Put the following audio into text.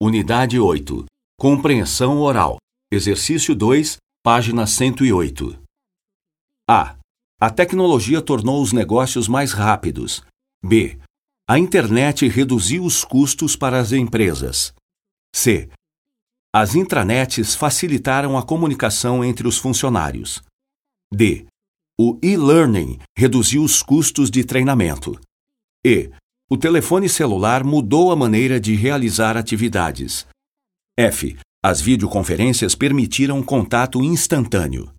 Unidade 8. Compreensão oral. Exercício 2, página 108. A. A tecnologia tornou os negócios mais rápidos. B. A internet reduziu os custos para as empresas. C. As intranets facilitaram a comunicação entre os funcionários. D. O e-learning reduziu os custos de treinamento. E. O telefone celular mudou a maneira de realizar atividades. F. As videoconferências permitiram contato instantâneo.